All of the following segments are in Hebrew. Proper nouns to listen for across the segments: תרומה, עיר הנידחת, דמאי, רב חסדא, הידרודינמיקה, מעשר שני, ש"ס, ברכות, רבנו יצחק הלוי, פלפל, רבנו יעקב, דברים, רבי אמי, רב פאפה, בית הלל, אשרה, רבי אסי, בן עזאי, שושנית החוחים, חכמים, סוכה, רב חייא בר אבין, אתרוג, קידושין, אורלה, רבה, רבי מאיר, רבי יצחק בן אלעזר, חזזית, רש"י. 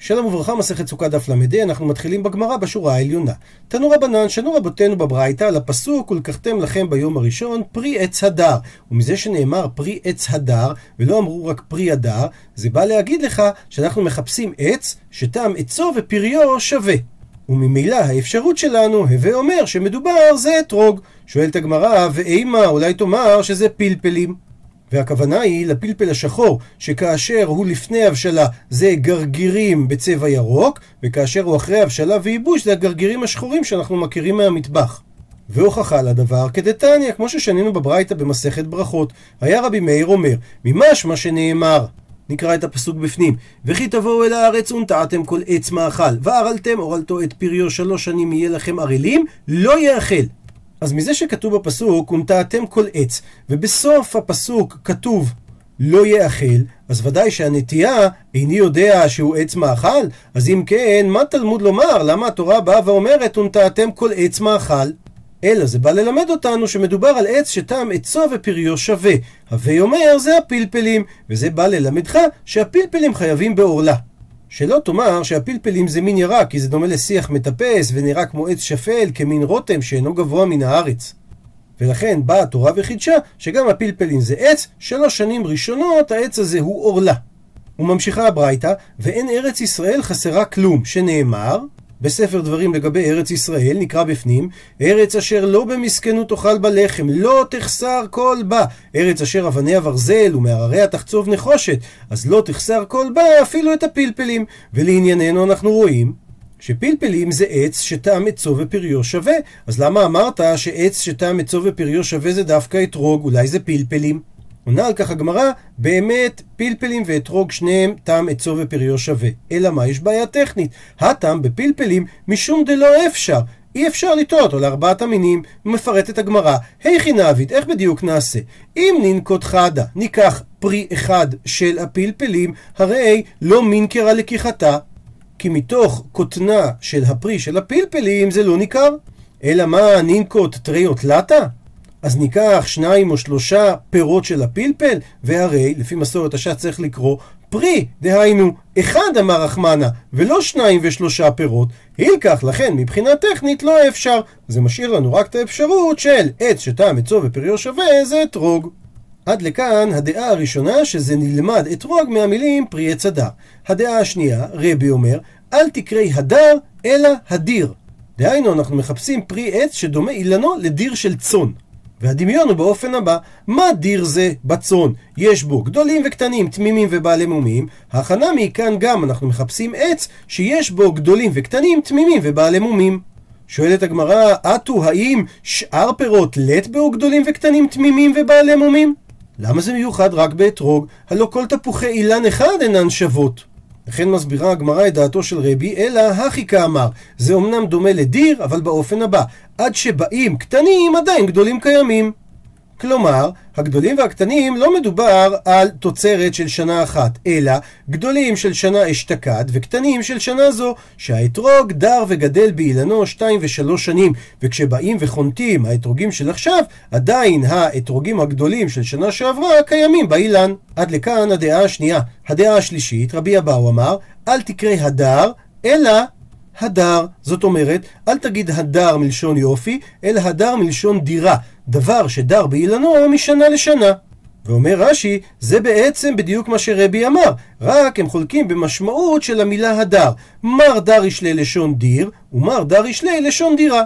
שלום וברכה, מסכת סוכה דף למדי, אנחנו מתחילים בגמרא בשורה העליונה. תנו רבנן, שנו רבותינו בברייתא על הפסוק ולקחתם לכם ביום הראשון פרי עץ הדר. ומזה שנאמר פרי עץ הדר ולא אמרו רק פרי הדר, זה בא להגיד לך שאנחנו מחפשים עץ שטעם עצו ופריו שווה. וממילא האפשרות שלנו, הווה אומר שמדובר זה אתרוג. שואלת הגמרא, ואימה אולי תאמר שזה פלפלים. והכוונה היא לפלפל השחור, שכאשר הוא לפני הבשלה זה גרגירים בצבע ירוק, וכאשר הוא אחרי הבשלה וייבוש זה הגרגירים השחורים שאנחנו מכירים מהמטבח. והוכחה לדבר כדתניא, כמו ששנינו בברייתא במסכת ברכות, היה רבי מאיר אומר, ממשמע שנאמר, נקרא את הפסוק בפנים, וכי תבואו אל הארץ ונטעתם כל עץ מאכל, וארלתם אורלתו את פריו 3 שנים יהיה לכם ערלים, לא יאכל. אז מזה שכתוב בפסוק, ונטעתם כל עץ, ובסוף הפסוק כתוב לא יאכל, אז ודאי שהנטייה איני יודע שהוא עץ מאכל, אז אם כן, מה תלמוד לומר? למה התורה באה ואומרת, ונטעתם כל עץ מאכל? אלא זה בא ללמד אותנו שמדובר על עץ שטעם עצו ופריו שווה. הווי אומר, זה הפלפלים, וזה בא ללמדך שהפלפלים חייבים באורלה. שלא תאמר שהפלפלים זה מין ירק, כי זה דומה לשיח מטפס ונראה כמו עץ שפל כמין רותם שאינו גבוה מן הארץ. ולכן באה התורה וחידשה שגם הפלפלים זה עץ, 3 שנים ראשונות העץ הזה הוא אורלה. וממשיכה הברייתא, ואין ארץ ישראל חסרה כלום, שנאמר בספר דברים לגבי ארץ ישראל, נקרא בפנים, ארץ אשר לא במסכנות אוכל בלחם, לא תחסר כל בה, ארץ אשר אבניה ברזל ומהרריה תחצוב נחושת, אז לא תחסר כל בה אפילו את הפלפלים. ולענייננו אנחנו רואים שפלפלים זה עץ שטעם עצו ופריו שווה, אז למה אמרת שעץ שטעם עצו ופריו שווה זה דווקא אתרוג, אולי זה פלפלים? עונה על כך הגמרא, באמת פלפלים ואתרוג שניהם טעם עצו ופריו שווה. אלא מה, יש בעיה טכנית. הטעם בפלפלים משום דלא אפשר. אי אפשר לטעות על 4 המינים. מפרטת הגמרא, היכי נעביד, איך בדיוק נעשה? אם ננקוט חדה, ניקח פרי אחד של הפלפלים, הרי לא מינקרה לקיחתה. כי מתוך קוטנה של הפרי של הפלפלים זה לא ניכר. אלא מה, ננקוט תרי או תלתה? אז ניקח 2 או 3 פירות של הפלפל, והרי, לפי מסורת הש"ס צריך לקרוא, פרי, דהיינו, 1 אמר רחמנה, ולא 2 ו3 פירות, הילקח, לכן, מבחינה טכנית לא אפשר. זה משאיר לנו רק את האפשרות של עץ שטעם עצו ופריו שווה, זה אתרוג. עד לכאן הדעה הראשונה שזה נלמד אתרוג מהמילים פרי עץ הדר. הדעה השנייה, רבי אומר, אל תקראי הדר, אלא הדיר. דהיינו, אנחנו מחפשים פרי עץ שדומה אילנו לדיר של צאן. והדמיון הוא באופן הבא, מה דיר זה בצאן? יש בו גדולים וקטנים, תמימים ובעלי מומיים. ההכנה מכאן גם אנחנו מחפשים עץ שיש בו גדולים וקטנים, תמימים ובעלי מומיים. שואלת הגמרא, אתו האם שאר פירות לט בו גדולים וקטנים, תמימים ובעלי מומיים? למה זה מיוחד רק באתרוג? הלא כל תפוחי אילן אחד אינן שוות. לכן מסבירה הגמרא את דעתו של רבי, אלא החיקה אמר, זה אומנם דומה לדיר, אבל באופן הבא, עד שבאים קטנים עדיין גדולים קיימים. כלומר, הגדולים והקטנים לא מדובר על תוצרת של שנה אחת, אלא גדולים של שנה אשתקד וקטנים של שנה זו, שהאתרוג דר וגדל באילנו 2 ו3 שנים, וכשבאים וחונטים האתרוגים של עכשיו, עדיין האתרוגים הגדולים של שנה שעברה קיימים באילן. עד לכאן הדעה השנייה. הדעה השלישית, רבי אבאו אמר, אל תקרא הדר, אלא הדר. זאת אומרת, אל תגיד הדר מלשון יופי, אלא הדר מלשון דירה, דבר שדר באילנו משנה לשנה. ואומר רש"י, זה בעצם בדיוק מה שרבי אמר, רק הם חולקים במשמעות של המילה הדר. מר דר ישלי לשון דיר, ומר דר ישלי לשון דירה.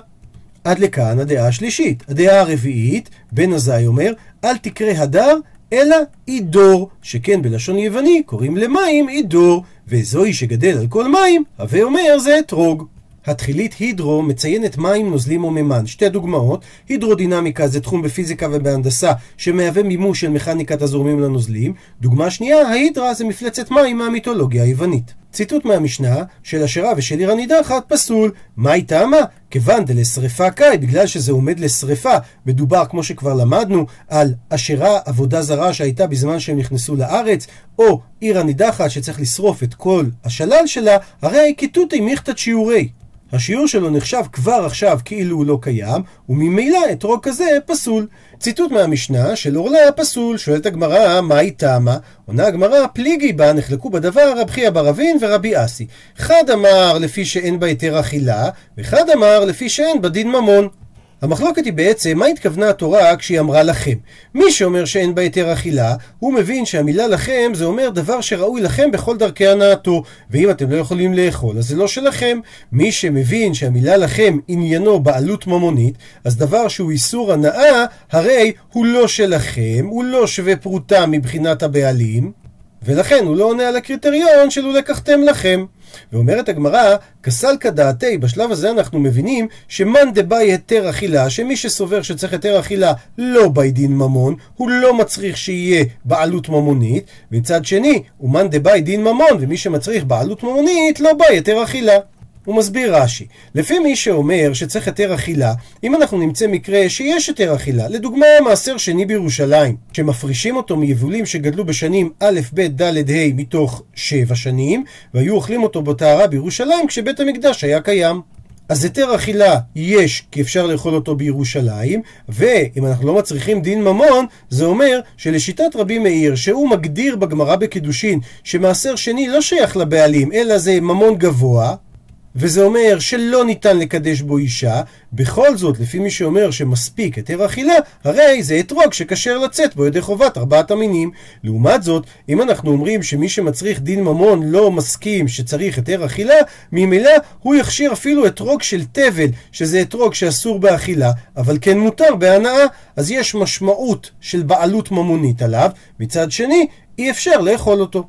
עד לכאן הדעה השלישית. הדעה הרביעית, בן עזאי אומר, אל תקרא הדר, אלא אידור, שכן בלשון יווני קוראים למים אידור, וזוהי שגדל על כל מים, הווה אומר זה אתרוג. התחילית הידרו מציינת מים נוזלים או מימן. 2 דוגמאות, הידרודינמיקה זה תחום בפיזיקה ובהנדסה שמהווה מימוש של מכניקת הזורמים לנוזלים. דוגמה שנייה, ההידרה זה מפלצת מים מהמיתולוגיה היוונית. ציטוט מהמשנה של אשרה ושל עיר הנידחת פסול. מה היא טעמה? כיוון דלשריפה קאי, בגלל שזה עומד לשריפה. מדובר, כמו שכבר למדנו, על אשרה, עבודה זרה שהייתה בזמן שהם נכנסו לארץ, או עיר הנידחת שצריך לשרוף את כל השלל שלה, הרי כיתות מיכתת שיעורי. השיעור שלו נחשב כבר עכשיו כאילו הוא לא קיים, וממילא אתרוג כזה פסול. ציטוט מהמשנה של אורלה פסול, שואלת הגמרא מהי תמה, עונה הגמרא פליגי בה נחלקו בדבר רב חייא בר אבין ורבי אסי. אחד אמר לפי שאין בה היתר אכילה, ואחד אמר לפי שאין בה דין ממון. המחלוקת היא בעצם מה התכוונה התורה כשהיא אמרה לכם. מי שאומר שאין בה היתר אכילה, הוא מבין שהמילה לכם זה אומר דבר שראוי לכם בכל דרכי הנאתו, ואם אתם לא יכולים לאכול אז זה לא שלכם. מי שמבין שהמילה לכם עניינו בעלות ממונית, אז דבר שהוא איסור הנאה הרי הוא לא שלכם, הוא לא שווה פרוטה מבחינת הבעלים, ולכן הוא לא עונה על הקריטריון שלו לקחתם לכם. ואומרת הגמרא, כסלקא דעתי, בשלב הזה אנחנו מבינים שמאן דבאי היתר אכילה, שמי שסובר שצריך היתר אכילה לא באי דין ממון, הוא לא מצריך שיהיה בעלות ממונית, מצד שני, ומאן דבאי דין ממון, ומי שמצריך בעלות ממונית לא באי היתר אכילה. הוא מסביר רש"י, לפי מי שאומר שצריך היתר אכילה, אם אנחנו נמצא מקרה שיש היתר אכילה, לדוגמה מעשר שני בירושלים, שמפרישים אותו מיבולים שגדלו בשנים א' ב' ד' ה' מתוך 7 שנים, והיו אוכלים אותו בטהרה בירושלים כשבית המקדש היה קיים. אז היתר אכילה יש כי אפשר לאכול אותו בירושלים, ואם אנחנו לא מצריכים דין ממון, זה אומר שלשיטת רבי מאיר, שהוא מגדיר בגמרא בקידושין שמעשר שני לא שייך לבעלים, אלא זה ממון גבוה, וזה אומר שלא ניתן לקדש בו אישה, בכל זאת לפי מי שאומר שמספיק היתר אכילה, הרי זה אתרוג שכשר לצאת בו ידי חובת 4 המינים. לעומת זאת, אם אנחנו אומרים שמי שמצריך דין ממון לא מסכים שצריך היתר אכילה, ממילא הוא יכשיר אפילו אתרוג של תבל, שזה אתרוג שאסור באכילה, אבל כן מותר בהנאה, אז יש משמעות של בעלות ממונית עליו, מצד שני אי אפשר לאכול אותו.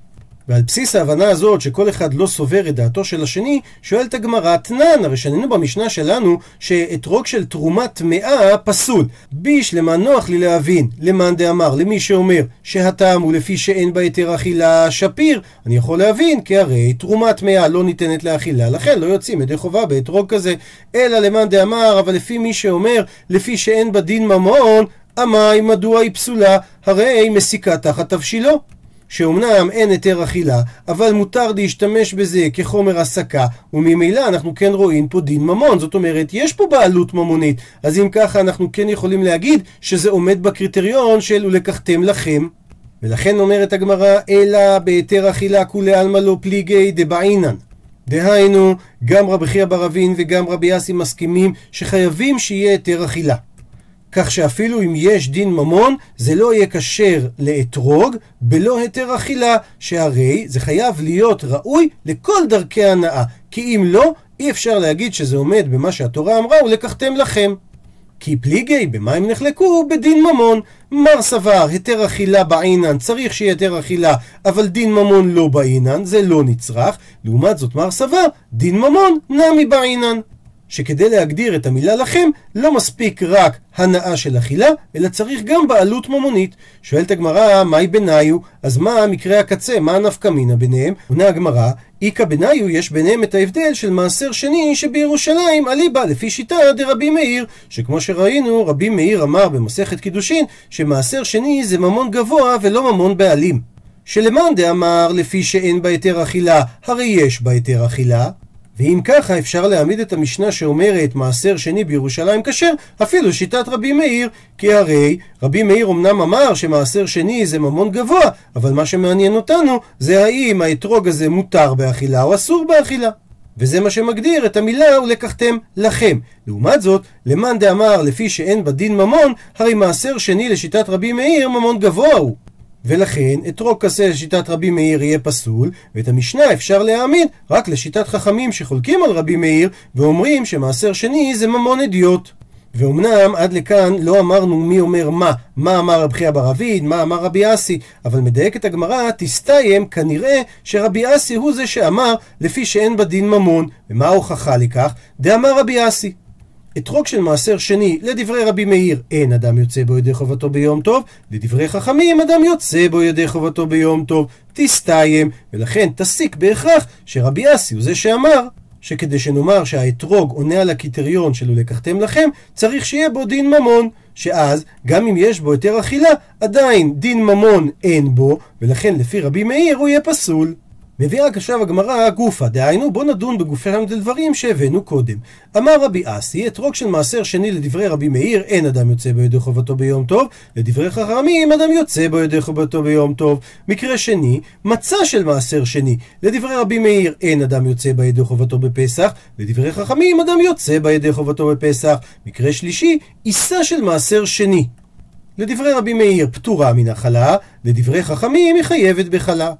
ועל בסיס ההבנה הזאת שכל אחד לא סובר את דעתו של השני, שואלת הגמרא תנן, הרי שנינו במשנה שלנו שאתרוג של תרומת טמאה פסול. בישלמה נוח לי להבין, למאן דאמר, למי שאומר שהטעם הוא לפי שאין בה היתר אכילה שפיר, אני יכול להבין, כי הרי תרומת טמאה לא ניתנת לאכילה, לכן לא יוצאים ידי חובה באתרוג כזה, אלא למאן דאמר, אבל לפי מי שאומר לפי שאין בה דין ממון, אמאי מדוע היא פסולה, הרי היא מסיקה תחת תבשילו. שאומנם אין היתר אכילה, אבל מותר להשתמש בזה כחומר הסקה, וממילא אנחנו כן רואים פה דין ממון, זאת אומרת יש פה בעלות ממונית, אז אם ככה אנחנו כן יכולים להגיד שזה עומד בקריטריון של ולקחתם לכם. ולכן אומרת הגמרא, אלא בהיתר אכילה כולי עלמא לא פליגי דבעינן. דהיינו, גם רבי חייא בר אבין וגם רבי אסי מסכימים שחייבים שיהיה היתר אכילה. כך שאפילו אם יש דין ממון, זה לא יהיה כשר לאתרוג בלא היתר אכילה, שהרי זה חייב להיות ראוי לכל דרכי הנאה, כי אם לא, אי אפשר להגיד שזה עומד במה שהתורה אמרה ולקחתם לכם. כי פליגי במה הם נחלקו? בדין ממון. מר סבר, היתר אכילה בעינן, צריך שיהיה היתר אכילה, אבל דין ממון לא בעינן, זה לא נצרך. לעומת זאת מר סבר, דין ממון נמי בעינן. שכדי להגדיר את המילה לכם, לא מספיק רק הנאה של אכילה, אלא צריך גם בעלות ממונית. שואלת הגמרא, מהי בניו? אז מה מקרה הקצה? מה הנפקא מינה ביניהם? עונה הגמרא, איקה בניו יש ביניהם את ההבדל של מעשר שני שבירושלים אליבא לפי שיטה דרבי מאיר, שכמו שראינו, רבי מאיר אמר במסכת קידושין, שמעשר שני זה ממון גבוה ולא ממון בעלים. שלמאן דאמר, לפי שאין בה היתר אכילה, הרי יש בה היתר אכילה. ואם ככה אפשר להעמיד את המשנה שאומרת מעשר שני בירושלים כשר, אפילו שיטת רבי מאיר, כי הרי רבי מאיר אמנם אמר שמעשר שני זה ממון גבוה, אבל מה שמעניין אותנו זה האם האתרוג הזה מותר באכילה או אסור באכילה. וזה מה שמגדיר את המילה ולקחתם לכם. לעומת זאת, למאן דאמר לפי שאין בדין ממון, הרי מעשר שני לשיטת רבי מאיר ממון גבוה הוא. ולכן אתרוג כזה לשיטת רבי מאיר יהיה פסול, ואת המשנה אפשר להעמיד רק לשיטת חכמים שחולקים על רבי מאיר ואומרים שמעשר שני זה ממון אדיוט. ואומנם עד לכאן לא אמרנו מי אומר מה אמר רבי חייא בר אבין, מה אמר רבי אסי, אבל מדייקת הגמרא תסתיים כנראה שרבי אסי הוא זה שאמר לפי שאין בדין ממון. ומה ההוכחה לכך? דאמר רבי אסי, אתרוג של מעשר שני לדברי רבי מאיר אין אדם יוצא בו ידי חובתו ביום טוב, לדברי חכמים אדם יוצא בו ידי חובתו ביום טוב, תסתיים. ולכן תסיק בהכרח שרבי אסי הוא זה שאמר שכדי שנאמר שהאתרוג עונה על הקריטריון שלו לקחתם לכם, צריך שיהיה בו דין ממון, שאז גם אם יש בו היתר אכילה עדיין דין ממון אין בו, ולכן לפי רבי מאיר הוא יהיה פסול. מביאה הקשב הגמרא גופה, דהיינו בוא נדון בגופיהם דל דברים שהבאנו קודם. אמר רבי אסי, אתרוג של מעשר שני לדברי רבי מאיר, אין אדם יוצא בו ידי חובתו ביום טוב, לדברי חכמים, אדם יוצא בו ידי חובתו ביום טוב. מקרה שני, מצה של מעשר שני, לדברי רבי מאיר, אין אדם יוצא בו ידי חובתו בפסח, לדברי חכמים, אדם יוצא בו ידי חובתו בפסח. מקרה שלישי, עיסה של מעשר שני, לדברי רבי מאיר, פטורה מן החלה, לדברי חכמים, היא חייבת בחלה.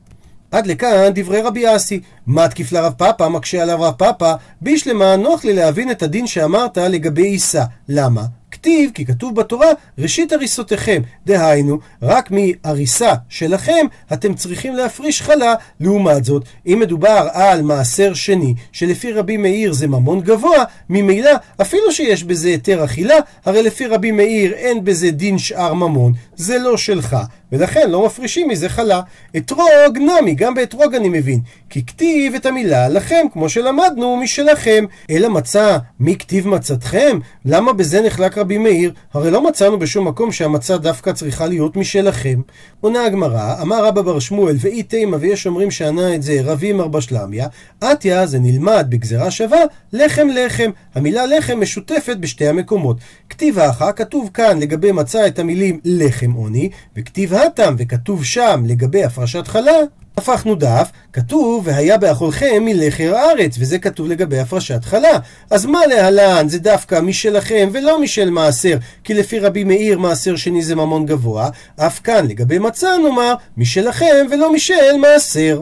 עד לכאן דברי רבי אסי. מתקיף לרב פאפה, מקשה עליו רב פאפה, בישלמה נוח לי להבין את הדין שאמרת לגבי עיסה. למה? כתיב, כי כתוב בתורה, ראשית הריסותיכם, דהיינו, רק מהריסה שלכם אתם צריכים להפריש חלה. לעומת זאת, אם מדובר על מעשר שני, שלפי רבי מאיר זה ממון גבוה, ממילא, אפילו שיש בזה יותר אכילה, הרי לפי רבי מאיר אין בזה דין שאר ממון, זה לא שלך, ולכן לא מפרישים מזה חלה. אתרוג נמי, גם באתרוג אני מבין, כי כתיב את המילה לכם, כמו שלמדנו משלכם, אלא מצא, מי כתיב מצאתכם? למה בזה נחלק רבי מאיר? הרי לא מצאנו בשום מקום שהמצא דווקא צריכה להיות משלכם. עונה הגמרא, אמר רבה בר שמואל ואי תימה, ויש אומרים שענה את זה רבי מאיר בשלמיה, עתיה זה נלמד בגזרה שווה, לחם לחם, המילה לחם משותפת בשתי המקומות. כתיב האחר, כתוב כאן לגבי מצא את המילים לחם עוני, וכתיב התם וכתוב שם לגבי הפרשת חלה, הפכנו דף, כתוב והיה באכולכם מלחם הארץ, וזה כתוב לגבי הפרשת חלה. אז מה להלן? זה דווקא משלכם ולא משל מעשר, כי לפי רבי מאיר מעשר שני זה ממון גבוה, אף כאן לגבי מצה נאמר משלכם ולא משל מעשר.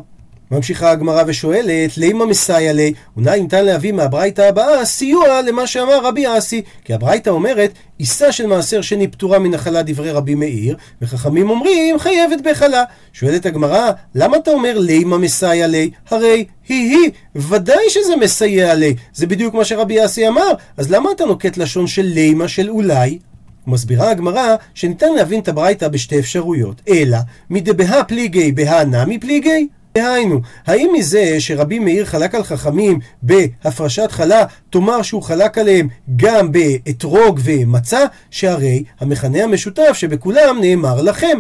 ממשיכה הגמרא ושואלת, לימה מסייע לי, אולי ניתן להביא מהברייתא הבאה סיוע למה שאמר רבי אסי, כי הברייתא אומרת עיסה של מעשר שני פטורה מנחלה דברי רבי מאיר, וחכמים אומרים חייבת בחלה. שואלת הגמרא, למה אתה אומר לימה מסייע לי? הרי היא, ודאי שזה מסייע לי, זה בדיוק מה שרבי אסי אמר, אז למה אתה נוקט לשון של לימה של אולי? מסבירה הגמרא שניתן להבין את הברייתא בשתי אפשרויות, אלא מדבהה פליגי בהה נמי פליגי, דהיינו, האם מזה שרבי מאיר חלק על חכמים בהפרשת חלה, תאמר שהוא חלק עליהם גם באתרוג ומצה, שהרי המכנה המשותף שבכולם נאמר לכם.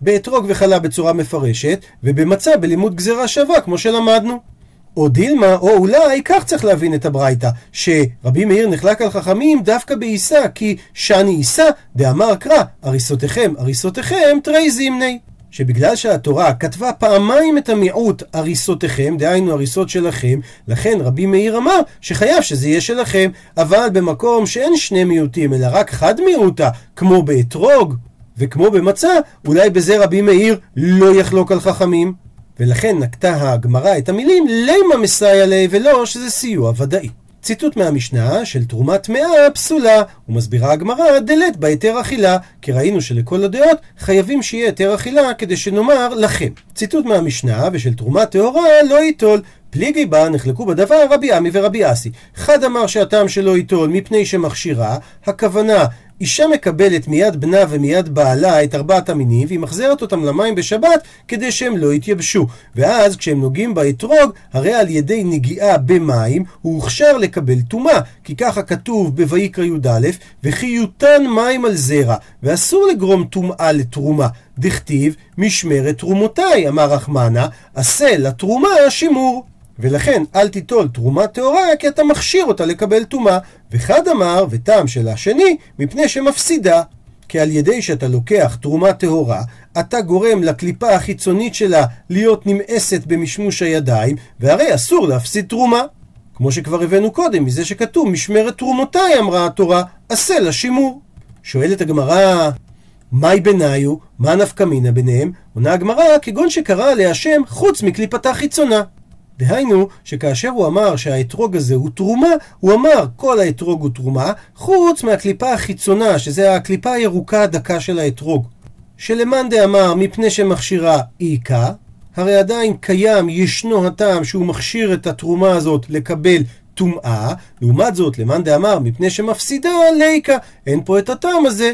באתרוג וחלה בצורה מפרשת, ובמצה בלימוד גזרה שווה כמו שלמדנו. או דילמה, או אולי, כך צריך להבין את הברייתא, שרבי מאיר נחלק על חכמים דווקא בעיסה, כי שאני עיסה, דאמר קרא, הריסותיכם, הריסותיכם, תרי זימני. שבגלל שהתורה כתבה פעמיים את המיעוט הריסותיכם, דהיינו הריסות שלכם, לכן רבי מאיר אמר שחייב שזה יהיה שלכם, אבל במקום שאין שני מיעוטים אלא רק חד מיעוטה, כמו באתרוג וכמו במצה, אולי בזה רבי מאיר לא יחלוק על חכמים. ולכן נקטה הגמרא את המילים לימה מסייע לי, ולא שזה סיוע ודאי. ציטוט מהמשנה של תרומת מאה פסולה, ומסבירה הגמרא דלת בהיתר אכילה, כי ראינו שלכל הדעות חייבים שיהיה היתר אכילה כדי שנאמר לכם. ציטוט מהמשנה ושל תרומת טהורה לא ייטול, פליגי בה נחלקו בדבר רבי אמי ורבי אסי. אחד אמר שהטעם שלא ייטול מפני שמכשירה, הכוונה אישה מקבלת מיד בנה ומיד בעלה את ארבעת המינים, והיא מחזרת אותם למים בשבת כדי שהם לא יתייבשו, ואז כשהם נוגעים באתרוג, הרי על ידי נגיעה במים הוא הוכשר לקבל טומאה, כי ככה כתוב בויקרא י"א, וכי יותן מים על זרע, ואסור לגרום טומאה לתרומה, דכתיב משמרת תרומותיי, אמר רחמנה, עשה לתרומה שימור. ולכן אל תיטול תרומה טהורה, כי אתה מכשיר אותה לקבל טומאה. וחד אמר, וטעם של השני, מפני שמפסידה, כי על ידי שאתה לוקח תרומה טהורה, אתה גורם לקליפה החיצונית שלה להיות נמאסת במשמוש הידיים, והרי אסור להפסיד תרומה, כמו שכבר הבאנו קודם מזה שכתוב משמרת תרומותיי, אמרה התורה, עשה לה שימור. שואלת הגמרא, מהי ביניו? מה נפקא מינה ביניהם? עונה הגמרא, כגון שקרא עליה השם חוץ מקליפתה חיצונה. דהיינו שכאשר הוא אמר שהאתרוג הזה הוא תרומה, הוא אמר כל האתרוג הוא תרומה, חוץ מהקליפה החיצונה, שזה הקליפה הירוקה הדקה של האתרוג. שלמאן דאמר מפני שמכשירה איקה, הרי עדיין קיים ישנו הטעם שהוא מכשיר את התרומה הזאת לקבל טומאה, לעומת זאת למאן דאמר מפני שמפסידה ליקה, אין פה את הטעם הזה,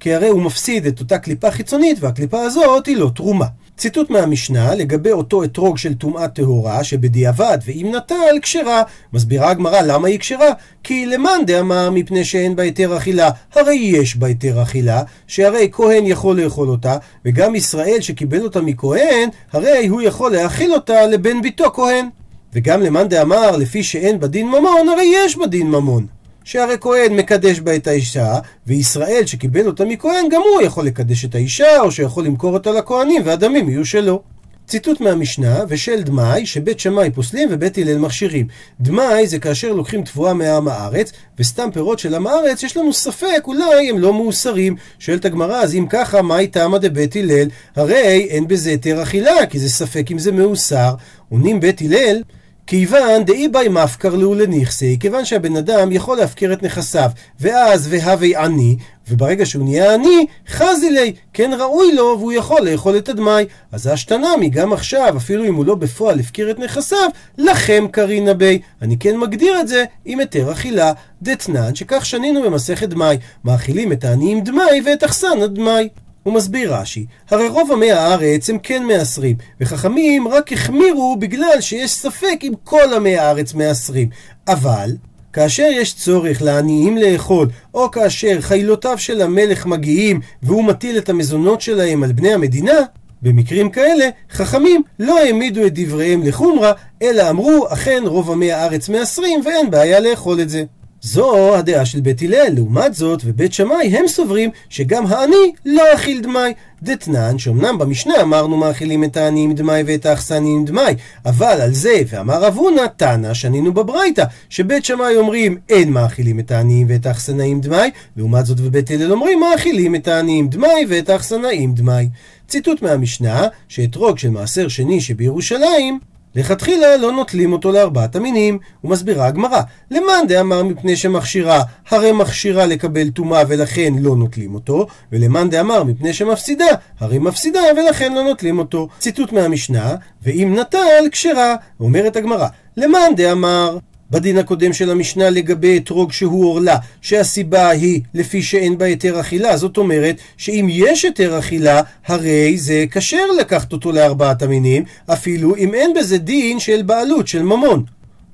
כי הרי הוא מפסיד את אותה קליפה חיצונית והקליפה הזאת היא לא תרומה. ציטוט מהמשנה לגבי אותו אתרוג של טומאה טהורה שבדיעבד ואם נטל כשרה, מסבירה הגמרא למה היא כשרה? כי למאן דאמר מפני שאין בה היתר אכילה, הרי יש בה היתר אכילה, שהרי כהן יכול לאכול אותה, וגם ישראל שקיבל אותה מכהן, הרי הוא יכול להאכיל אותה לבן ביתו כהן. וגם למאן דאמר לפי שאין בדין ממון, הרי יש בדין ממון. שהרי כהן מקדש בה את האישה, וישראל שקיבל אותה מכהן גם הוא יכול לקדש את האישה, או שיכול למכור אותה לכהנים, והדמים יהיו שלו. ציטוט מהמשנה, ושל דמאי, שבית שמאי פוסלים ובית הלל מכשירים. דמאי זה כאשר לוקחים תבואה מעם הארץ, וסתם פירות של עם הארץ, יש לנו ספק, אולי הם לא מאוסרים. שואלת הגמרא, אז אם ככה, מה איתם עד בית הלל? הרי אין בזה היתר אכילה, כי זה ספק אם זה מאוסר. עונים בית הלל, כיוון דאי בי מפקר לו לנכסי, כיוון שהבן אדם יכול להפקיר את נכסיו, ואז והווי עני, וברגע שהוא נהיה עני, חזי לי, כן ראוי לו, והוא יכול לאכול את הדמי. אז השתנמי, גם עכשיו, אפילו אם הוא לא בפועל הפקיר את נכסיו, לכם קרינה בי. אני כן מגדיר את זה עם היתר אכילה דתנן, שכך שנינו במסכת דמי, מאכילים את העניים דמי ואת אחסן הדמי. הוא מסביר רש"י, הרי רוב עמי הארץ הם כן מעשרים, וחכמים רק החמירו בגלל שיש ספק אם כל עמי הארץ מעשרים. אבל כאשר יש צורך לעניים לאכול, או כאשר חילותיו של המלך מגיעים והוא מטיל את המזונות שלהם על בני המדינה, במקרים כאלה חכמים לא העמידו את דבריהם לחומרה, אלא אמרו אכן רוב עמי הארץ מעשרים ואין בעיה לאכול את זה. זו הדעה של בית הלל. לעומת זאת ובית שמאי הם סוברים שגם העני לא אכיל דמי. דתנן, שאומנם במשנה אמרנו מאכילים את העניים דמי ואת האחסנים דמי, אבל על זה ואמר אבונה תנא שנינו בברייתא, שבית שמאי אומרים אין מאכילים את העניים ואת האחסנאים דמי, לעומת זאת ובית הלל אומרים מאכילים את העניים דמי ואת האחסנאים דמי. ציטוט מהמשנה, שאתרוג של מעשר שני שבירושלים לכתחילה לא נוטלים אותו לארבעת המינים. ומסבירה הגמרא, למאן דאמר מפני שמכשירה, הרי מכשירה לקבל טומאה ולכן לא נוטלים אותו, ולמאן דאמר מפני שמפסידה, הרי מפסידה ולכן לא נוטלים אותו. ציטוט מהמשנה, ואם נטל כשרה. אומרת הגמרא, למאן דאמר, בדין הקודם של המשנה לגבי אתרוג שהוא אורלה, שהסיבה היא לפי שאין בה היתר אכילה, זאת אומרת שאם יש היתר אכילה, הרי זה כשר לקחת אותו לארבעת המינים, אפילו אם אין בזה דין של בעלות, של ממון.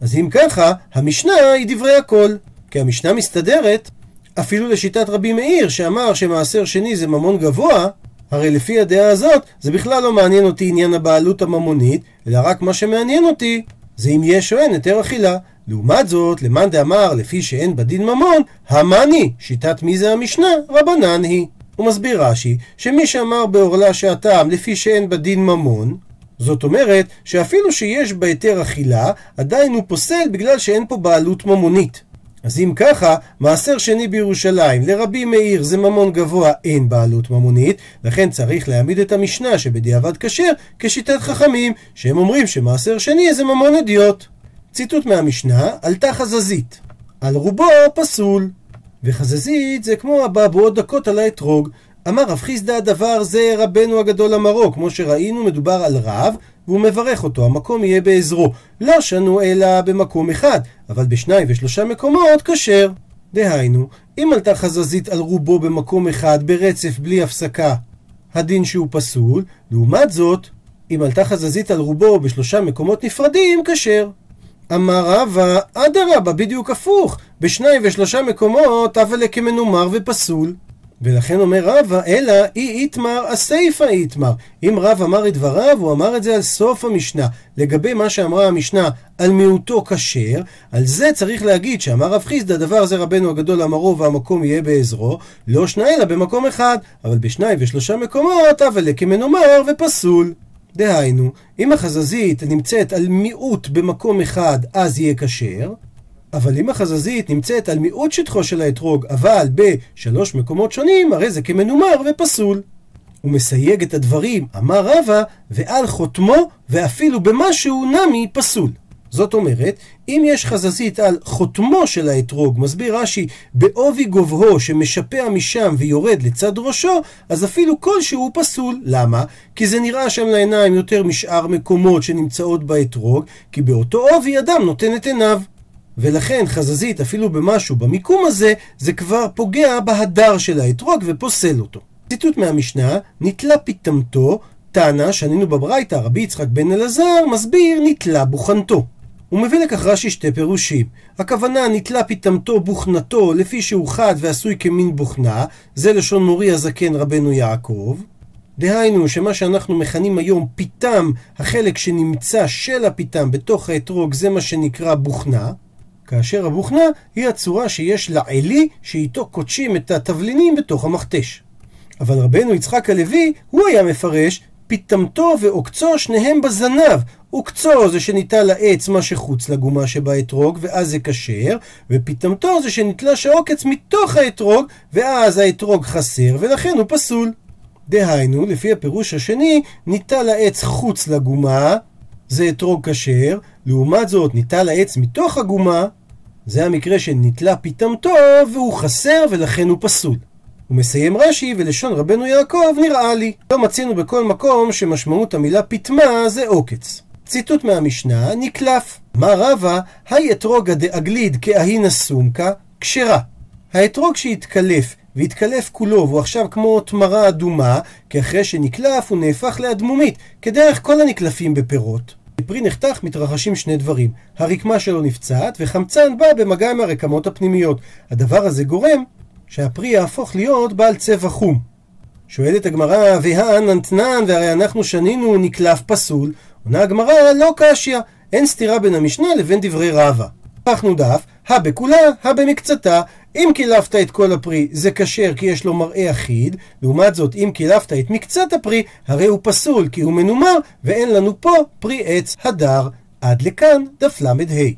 אז אם ככה, המשנה היא דברי הכל, כי המשנה מסתדרת, אפילו לשיטת רבי מאיר שאמר שמעשר שני זה ממון גבוה, הרי לפי הדעה הזאת זה בכלל לא מעניין אותי עניין הבעלות הממונית, אלא רק מה שמעניין אותי זה אם יש או אין היתר אכילה. לעומת זאת, למאן דאמר לפי שאין בדין ממון, המני, שיטת מי זה המשנה, רבנן היא. הוא מסביר רש"י, שמי שאמר באורלה שהטעם לפי שאין בדין ממון, זאת אומרת שאפילו שיש בה היתר אכילה, עדיין הוא פוסל בגלל שאין פה בעלות ממונית. אז אם ככה, מעשר שני בירושלים לרבי מאיר זה ממון גבוה, אין בעלות ממונית, לכן צריך להעמיד את המשנה שבדיעבד כשר כשיטת חכמים, שהם אומרים שמעשר שני זה ממון הדיוט. ציטוט מהמשנה, עלתה חזזית, על רובו פסול. וחזזית זה כמו הבא בעוד דקות על האתרוג. אמר רב חיסדא, הדבר זה רבנו הגדול אמרו, כמו שראינו מדובר על רב, והוא מברך אותו, המקום יהיה בעזרו. לא שנו אלא במקום אחד, אבל בשניים ושלושה מקומות כשר. דהיינו, אם עלתה חזזית על רובו במקום אחד, ברצף בלי הפסקה, הדין שהוא פסול. לעומת זאת, אם עלתה חזזית על רובו בשלושה מקומות נפרדים, כשר. אמר רבה, אדרבה, בדיוק הפוך, בשניים ושלושה מקומות אבל כמנומר ופסול. ולכן אומר רבה, אלא אי איתמר הסייפה איתמר. אם רב אמר את דבריו, הוא אמר את זה על סוף המשנה. לגבי מה שאמרה המשנה על מיעוטו כשר, על זה צריך להגיד שאמר רב חיסדא, דבר זה רבנו הגדול אמרו והמקום יהיה בעזרו, לא שני אלא במקום אחד, אבל בשניים ושלושה מקומות אבל כמנומר ופסול. דהיינו, אם החזזית נמצאת על מיעוט במקום אחד, אז יהיה כשר, אבל אם החזזית נמצאת על מיעוט שטחו של האתרוג, אבל בשלוש מקומות שונים, הרי זה כמנומר ופסול. הוא מסייג את הדברים, אמר רבה, ועל חותמו ואפילו במשהו נמי פסול. זאת אומרת, אם יש חזזית על חותמו של האתרוג, מסביר רש"י, בעובי גובהו שמשפע משם ויורד לצד ראשו, אז אפילו כלשהו פסול. למה? כי זה נראה שם לעיניים יותר משאר מקומות שנמצאות באתרוג, כי באותו עובי אדם נותן את עיניו. ולכן חזזית אפילו במשהו במיקום הזה, זה כבר פוגע בהדר של האתרוג ופוסל אותו. ציטוט מהמשנה, נתלה פתמתו, טענה שענינו בברייתא, רבי יצחק בן אלעזר מסביר נתלה בוכנתו. הוא מביא לכך רש"י שתי פירושים. הכוונה נתלה פתאמתו בוכנתו לפי שהוא חד ועשוי כמין בוכנה, זה לשון מורי הזקן רבנו יעקב. דהיינו שמה שאנחנו מכנים היום פתאם, החלק שנמצא של הפתאם בתוך האתרוג, זה מה שנקרא בוכנה. כאשר הבוכנה היא הצורה שיש לעלי שאיתו קודשים את התבלינים בתוך המכתש. אבל רבנו יצחק הלוי, הוא היה מפרש פתאמתו ועוקצו שניהם בזנב. וקצו זה שניטל לעץ מה שחוץ לגומה שבאתרוג ואז זה כשר, ופתאמתו זה שניטלה שעוקץ מתוך האתרוג ואז האתרוג חסר ולכן הוא פסול. דהיינו, לפי הפירוש השני, ניטל לעץ חוץ לגומה, זה אתרוג כשר, לעומת זאת ניטל לעץ מתוך הגומה, זה המקרה שניטלה פתאמתו והוא חסר ולכן הוא פסול. הוא מסיים רש"י ולשון רבנו יעקב נראה לי. לא מצינו בכל מקום שמשמעות המילה פתמה זה עוקץ. ציטוט מהמשנה נקלף. מה רבה, היי אתרוגה דאגליד כאהינה סומקה, כשרה. האתרוג שהתקלף והתקלף כולו והוא עכשיו כמו תמרה אדומה, כי אחרי שנקלף הוא נהפך לאדמומית, כדרך כל הנקלפים בפירות. בפרי נחתך מתרחשים שני דברים, הרקמה שלו נפצעת וחמצן בא במגע עם הרקמות הפנימיות. הדבר הזה גורם שהפרי יהפוך להיות בעל צבע חום. שואלת הגמרא, והאננתנן, והרי אנחנו שנינו נקלף פסול. עונה הגמרא, לא קשיא, אין סתירה בין המשנה לבין דברי רבה. פתחנו דף, הבכולה, הבמקצתה, אם קילפת את כל הפרי זה כשר כי יש לו מראה אחיד, לעומת זאת אם קילפת את מקצת הפרי, הרי הוא פסול כי הוא מנומר, ואין לנו פה פרי עץ הדר. עד לכאן דף למד ה'.